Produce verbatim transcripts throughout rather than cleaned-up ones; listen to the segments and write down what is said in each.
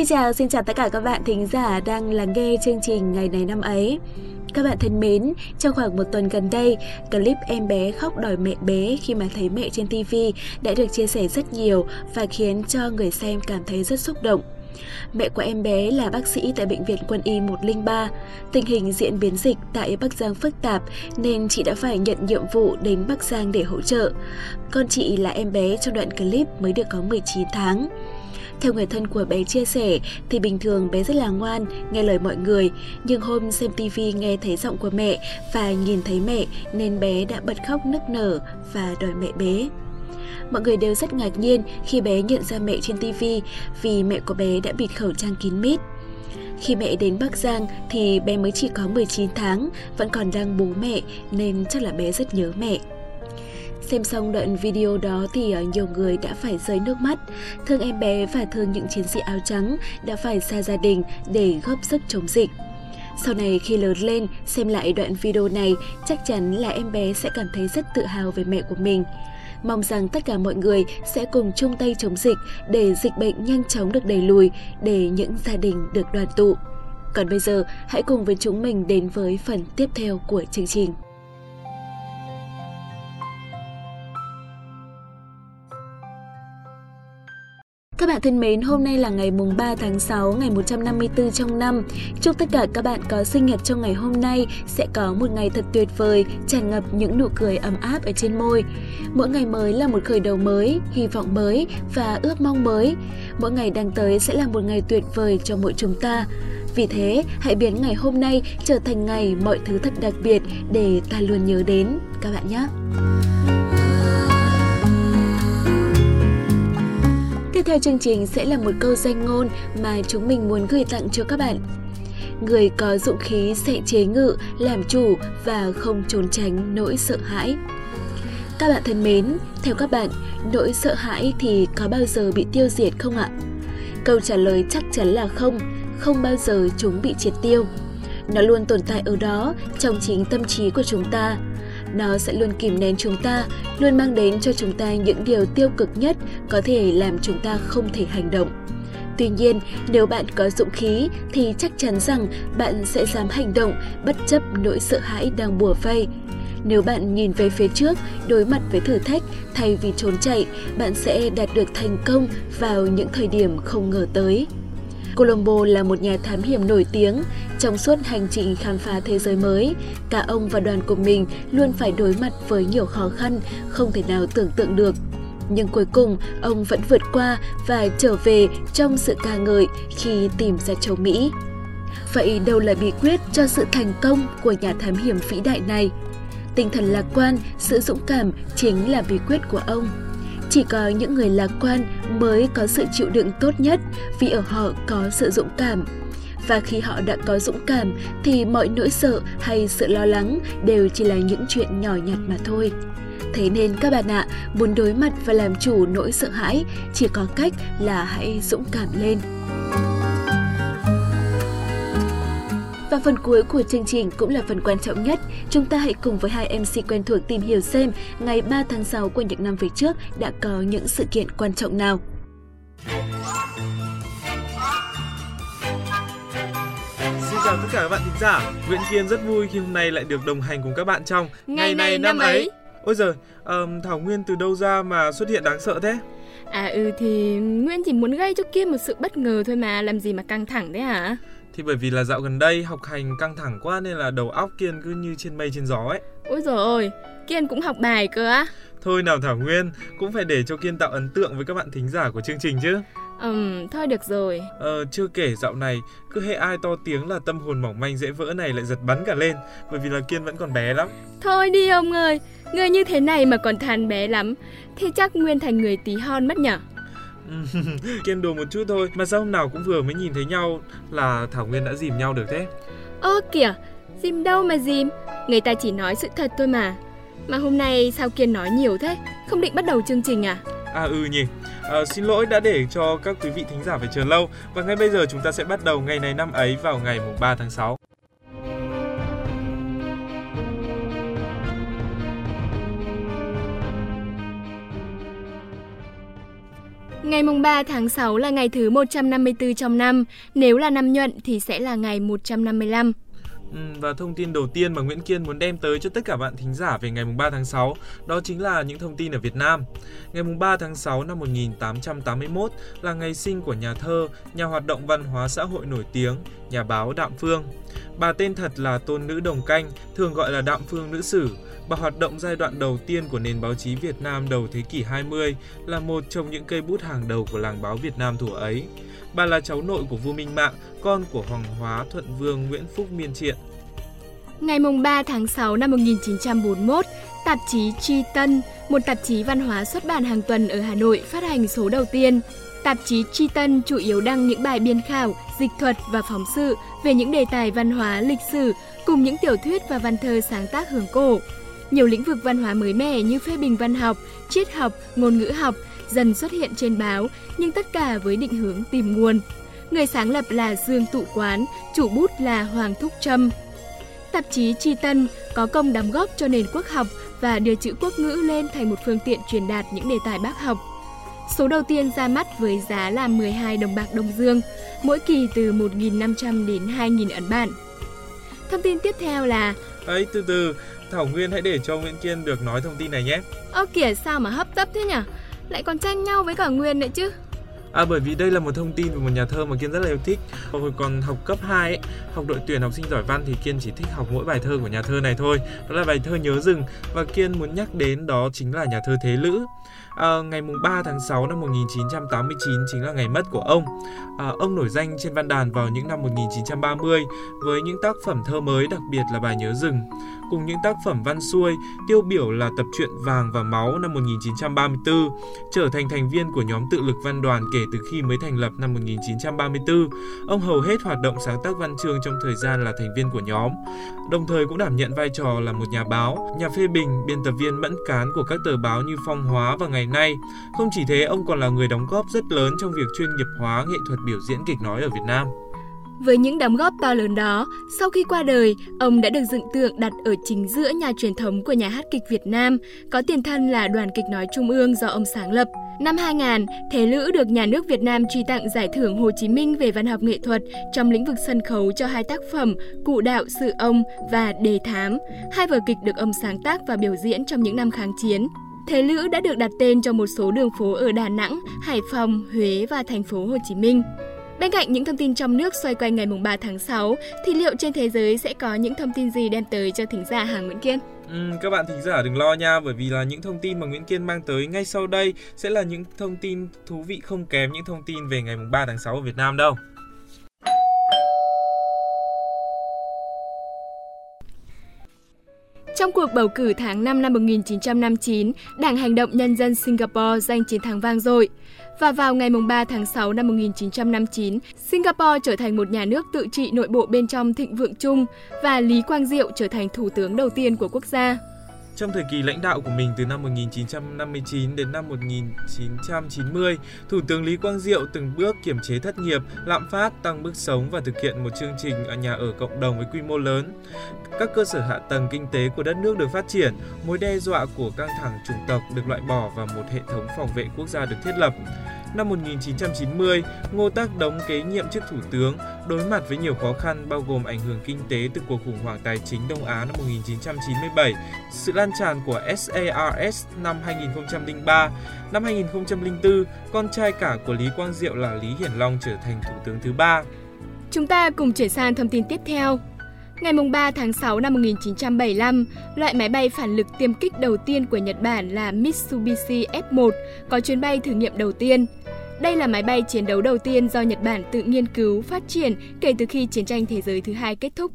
Xin chào, xin chào tất cả các bạn thính giả đang lắng nghe chương trình Ngày Này Năm Ấy. Các bạn thân mến, trong khoảng một tuần gần đây, clip em bé khóc đòi mẹ bé khi mà thấy mẹ trên ti vi đã được chia sẻ rất nhiều và khiến cho người xem cảm thấy rất xúc động. Mẹ của em bé là bác sĩ tại Bệnh viện Quân Y một không ba. Tình hình diễn biến dịch tại Bắc Giang phức tạp nên chị đã phải nhận nhiệm vụ đến Bắc Giang để hỗ trợ. Con chị là em bé trong đoạn clip mới được có mười chín tháng. Theo người thân của bé chia sẻ thì bình thường bé rất là ngoan, nghe lời mọi người. Nhưng hôm xem tivi nghe thấy giọng của mẹ và nhìn thấy mẹ nên bé đã bật khóc nức nở và đòi mẹ bé. Mọi người đều rất ngạc nhiên khi bé nhận ra mẹ trên tivi vì mẹ của bé đã bịt khẩu trang kín mít. Khi mẹ đến Bắc Giang thì bé mới chỉ có mười chín tháng, vẫn còn đang bú mẹ nên chắc là bé rất nhớ mẹ. Xem xong đoạn video đó thì nhiều người đã phải rơi nước mắt, thương em bé và thương những chiến sĩ áo trắng đã phải xa gia đình để góp sức chống dịch. Sau này khi lớn lên, xem lại đoạn video này, chắc chắn là em bé sẽ cảm thấy rất tự hào về mẹ của mình. Mong rằng tất cả mọi người sẽ cùng chung tay chống dịch để dịch bệnh nhanh chóng được đẩy lùi, để những gia đình được đoàn tụ. Còn bây giờ, hãy cùng với chúng mình đến với phần tiếp theo của chương trình. Các bạn thân mến, hôm nay là ngày ba tháng sáu, ngày một trăm năm mươi tư trong năm. Chúc tất cả các bạn có sinh nhật trong ngày hôm nay sẽ có một ngày thật tuyệt vời, tràn ngập những nụ cười ấm áp ở trên môi. Mỗi ngày mới là một khởi đầu mới, hy vọng mới và ước mong mới. Mỗi ngày đang tới sẽ là một ngày tuyệt vời cho mỗi chúng ta. Vì thế, hãy biến ngày hôm nay trở thành ngày mọi thứ thật đặc biệt để ta luôn nhớ đến các bạn nhé. Tiếp theo chương trình sẽ là một câu danh ngôn mà chúng mình muốn gửi tặng cho các bạn. Người có dũng khí sẽ chế ngự, làm chủ và không trốn tránh nỗi sợ hãi. Các bạn thân mến, theo các bạn, nỗi sợ hãi thì có bao giờ bị tiêu diệt không ạ? Câu trả lời chắc chắn là không, không bao giờ chúng bị triệt tiêu. Nó luôn tồn tại ở đó, trong chính tâm trí của chúng ta. Nó sẽ luôn kìm nén chúng ta, luôn mang đến cho chúng ta những điều tiêu cực nhất có thể làm chúng ta không thể hành động. Tuy nhiên, nếu bạn có dũng khí thì chắc chắn rằng bạn sẽ dám hành động bất chấp nỗi sợ hãi đang bủa vây. Nếu bạn nhìn về phía trước, đối mặt với thử thách, thay vì trốn chạy, bạn sẽ đạt được thành công vào những thời điểm không ngờ tới. Colombo là một nhà thám hiểm nổi tiếng. Trong suốt hành trình khám phá thế giới mới, cả ông và đoàn của mình luôn phải đối mặt với nhiều khó khăn không thể nào tưởng tượng được. Nhưng cuối cùng, ông vẫn vượt qua và trở về trong sự ca ngợi khi tìm ra châu Mỹ. Vậy đâu là bí quyết cho sự thành công của nhà thám hiểm vĩ đại này? Tinh thần lạc quan, sự dũng cảm chính là bí quyết của ông. Chỉ có những người lạc quan mới có sự chịu đựng tốt nhất vì ở họ có sự dũng cảm. Và khi họ đã có dũng cảm thì mọi nỗi sợ hay sự lo lắng đều chỉ là những chuyện nhỏ nhặt mà thôi. Thế nên các bạn ạ, muốn đối mặt và làm chủ nỗi sợ hãi, chỉ có cách là hãy dũng cảm lên. Và phần cuối của chương trình cũng là phần quan trọng nhất. Chúng ta hãy cùng với hai em xê quen thuộc tìm hiểu xem ngày ba tháng sáu của những năm về trước đã có những sự kiện quan trọng nào. Xin chào tất cả các bạn thính giả. Nguyễn Kiên rất vui khi hôm nay lại được đồng hành cùng các bạn trong Ngày Này Năm Ấy. Ôi giời, um, Thảo Nguyên từ đâu ra mà xuất hiện đáng sợ thế? À ừ thì Nguyên chỉ muốn gây cho Kiên một sự bất ngờ thôi mà, làm gì mà căng thẳng đấy hả? Thì bởi vì là dạo gần đây học hành căng thẳng quá nên là đầu óc Kiên cứ như trên mây trên gió ấy. Ôi giời ơi, Kiên cũng học bài cơ á? Thôi nào Thảo Nguyên, cũng phải để cho Kiên tạo ấn tượng với các bạn thính giả của chương trình chứ. Ừm, thôi được rồi. Ờ, chưa kể dạo này, cứ hễ ai to tiếng là tâm hồn mỏng manh dễ vỡ này lại giật bắn cả lên. Bởi vì là Kiên vẫn còn bé lắm. Thôi đi ông ơi, người như thế này mà còn than bé lắm thì chắc Nguyên thành người tí hon mất nhở. Kiên đùa một chút thôi, mà sao hôm nào cũng vừa mới nhìn thấy nhau là Thảo Nguyên đã dìm nhau được thế? Ơ kìa, dìm đâu mà dìm, người ta chỉ nói sự thật thôi mà. Mà hôm nay sao Kiên nói nhiều thế, không định bắt đầu chương trình à? À ừ nhỉ, à, xin lỗi đã để cho các quý vị thính giả phải chờ lâu. Và ngay bây giờ chúng ta sẽ bắt đầu Ngày Này Năm Ấy vào ngày ba tháng sáu. Ngày mùng ba tháng sáu là ngày thứ một trăm năm mươi tư trong năm, nếu là năm Nhuận thì sẽ là ngày một trăm năm mươi lăm. Và thông tin đầu tiên mà Nguyễn Kiên muốn đem tới cho tất cả bạn thính giả về ngày ba tháng sáu, đó chính là những thông tin ở Việt Nam. Ngày ba tháng sáu năm một nghìn tám trăm tám mươi mốt là ngày sinh của nhà thơ, nhà hoạt động văn hóa xã hội nổi tiếng, nhà báo Đạm Phương. Bà tên thật là Tôn Nữ Đồng Canh, thường gọi là Đạm Phương nữ sử. Bà hoạt động giai đoạn đầu tiên của nền báo chí Việt Nam đầu thế kỷ hai mươi, là một trong những cây bút hàng đầu của làng báo Việt Nam thuở ấy. Bà là cháu nội của Vua Minh Mạng, con của Hoàng Hóa Thuận Vương Nguyễn Phúc Miên Triện. Ngày ba tháng sáu năm một nghìn chín trăm bốn mươi mốt, tạp chí Tri Tân, một tạp chí văn hóa xuất bản hàng tuần ở Hà Nội, phát hành số đầu tiên. Tạp chí Tri Tân chủ yếu đăng những bài biên khảo, dịch thuật và phóng sự về những đề tài văn hóa, lịch sử, cùng những tiểu thuyết và văn thơ sáng tác hướng cổ. Nhiều lĩnh vực văn hóa mới mẻ như phê bình văn học, triết học, ngôn ngữ học dần xuất hiện trên báo, nhưng tất cả với định hướng tìm nguồn. Người sáng lập là Dương Tụ Quán, chủ bút là Hoàng Thúc Trâm. Tạp chí Tri Tân có công đóng góp cho nền quốc học và đưa chữ quốc ngữ lên thành một phương tiện truyền đạt những đề tài bác học. Số đầu tiên ra mắt với giá là mười hai đồng bạc Đông Dương, mỗi kỳ từ một nghìn năm trăm đến hai nghìn ấn bản. Thông tin tiếp theo là... Ấy, từ từ, Thảo Nguyên hãy để cho Nguyễn Kiên được nói thông tin này nhé. Ơ kìa, sao mà hấp tấp thế nhỉ? Lại còn tranh nhau với cả Nguyên nữa chứ. À, bởi vì đây là một thông tin về một nhà thơ mà Kiên rất là yêu thích. Hồi còn học cấp hai ấy, học đội tuyển học sinh giỏi văn thì Kiên chỉ thích học mỗi bài thơ của nhà thơ này thôi. Đó là bài thơ Nhớ Rừng, và Kiên muốn nhắc đến đó chính là nhà thơ Thế Lữ. À, ngày ba tháng sáu năm một nghìn chín trăm tám mươi chín chính là ngày mất của ông. À, ông nổi danh trên văn đàn vào những năm một nghìn chín trăm ba mươi với những tác phẩm thơ mới, đặc biệt là bài Nhớ Rừng, cùng những tác phẩm văn xuôi tiêu biểu là tập truyện Vàng và Máu năm một nghìn chín trăm ba mươi tư, trở thành thành viên của nhóm Tự lực văn đoàn kể từ khi mới thành lập năm một nghìn chín trăm ba mươi tư. Ông hầu hết hoạt động sáng tác văn chương trong thời gian là thành viên của nhóm, đồng thời cũng đảm nhận vai trò là một nhà báo, nhà phê bình, biên tập viên mẫn cán của các tờ báo như Phong Hóa và Ngày Nay. Không chỉ thế, ông còn là người đóng góp rất lớn trong việc chuyên nghiệp hóa nghệ thuật biểu diễn kịch nói ở Việt Nam. Với những đóng góp to lớn đó, sau khi qua đời, ông đã được dựng tượng đặt ở chính giữa nhà truyền thống của Nhà hát kịch Việt Nam, có tiền thân là Đoàn kịch nói Trung ương do ông sáng lập. Năm hai nghìn, Thế Lữ được Nhà nước Việt Nam truy tặng Giải thưởng Hồ Chí Minh về văn học nghệ thuật trong lĩnh vực sân khấu cho hai tác phẩm Cụ Đạo Sự Ông và Đề Thám, hai vở kịch được ông sáng tác và biểu diễn trong những năm kháng chiến. Thế Lữ đã được đặt tên cho một số đường phố ở Đà Nẵng, Hải Phòng, Huế và thành phố Hồ Chí Minh. Bên cạnh những thông tin trong nước xoay quanh ngày ba tháng sáu, thì liệu trên thế giới sẽ có những thông tin gì đem tới cho thính giả Hà Nguyễn Kiên? Ừ, các bạn thính giả đừng lo nha, bởi vì là những thông tin mà Nguyễn Kiên mang tới ngay sau đây sẽ là những thông tin thú vị không kém những thông tin về ngày ba tháng sáu ở Việt Nam đâu. Trong cuộc bầu cử tháng năm năm một nghìn chín trăm năm mươi chín, Đảng Hành động Nhân dân Singapore giành chiến thắng vang dội. Và vào ngày ba tháng sáu năm một nghìn chín trăm năm mươi chín, Singapore trở thành một nhà nước tự trị nội bộ bên trong thịnh vượng chung và Lý Quang Diệu trở thành thủ tướng đầu tiên của quốc gia. Trong thời kỳ lãnh đạo của mình từ năm một nghìn chín trăm năm mươi chín đến năm một nghìn chín trăm chín mươi, Thủ tướng Lý Quang Diệu từng bước kiềm chế thất nghiệp, lạm phát, tăng mức sống và thực hiện một chương trình ở nhà ở cộng đồng với quy mô lớn. Các cơ sở hạ tầng kinh tế của đất nước được phát triển, mối đe dọa của căng thẳng chủng tộc được loại bỏ và một hệ thống phòng vệ quốc gia được thiết lập. Năm một nghìn chín trăm chín mươi, Ngô Tắc đóng kế nhiệm chức thủ tướng, đối mặt với nhiều khó khăn bao gồm ảnh hưởng kinh tế từ cuộc khủng hoảng tài chính Đông Á năm một nghìn chín trăm chín mươi bảy, sự lan tràn của SARS năm hai nghìn không trăm lẻ ba. Năm hai nghìn không trăm lẻ tư, con trai cả của Lý Quang Diệu là Lý Hiển Long trở thành thủ tướng thứ ba. Chúng ta cùng chuyển sang thông tin tiếp theo. Ngày ba tháng sáu năm một nghìn chín trăm bảy mươi lăm, loại máy bay phản lực tiêm kích đầu tiên của Nhật Bản là Mitsubishi ép một có chuyến bay thử nghiệm đầu tiên. Đây là máy bay chiến đấu đầu tiên do Nhật Bản tự nghiên cứu, phát triển kể từ khi Chiến tranh Thế giới thứ hai kết thúc.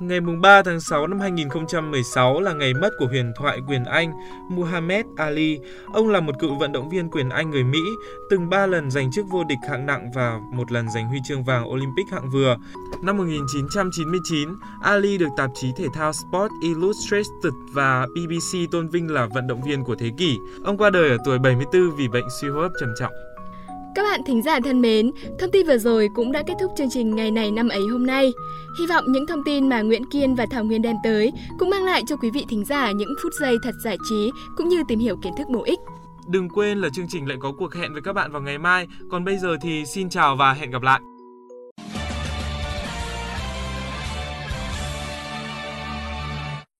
Ngày ba tháng sáu năm hai nghìn không trăm mười sáu là ngày mất của huyền thoại quyền Anh Muhammad Ali. Ông là một cựu vận động viên quyền Anh người Mỹ, từng ba lần giành chức vô địch hạng nặng và một lần giành huy chương vàng Olympic hạng vừa. Năm một nghìn chín trăm chín mươi chín, Ali được tạp chí thể thao Sports Illustrated và bê bê xê tôn vinh là vận động viên của thế kỷ. Ông qua đời ở tuổi bảy mươi tư vì bệnh suy hô hấp trầm trọng. Các bạn thính giả thân mến, thông tin vừa rồi cũng đã kết thúc chương trình Ngày này năm ấy hôm nay. Hy vọng những thông tin mà Nguyễn Kiên và Thảo Nguyên đem tới cũng mang lại cho quý vị thính giả những phút giây thật giải trí cũng như tìm hiểu kiến thức bổ ích. Đừng quên là chương trình lại có cuộc hẹn với các bạn vào ngày mai. Còn bây giờ thì xin chào và hẹn gặp lại.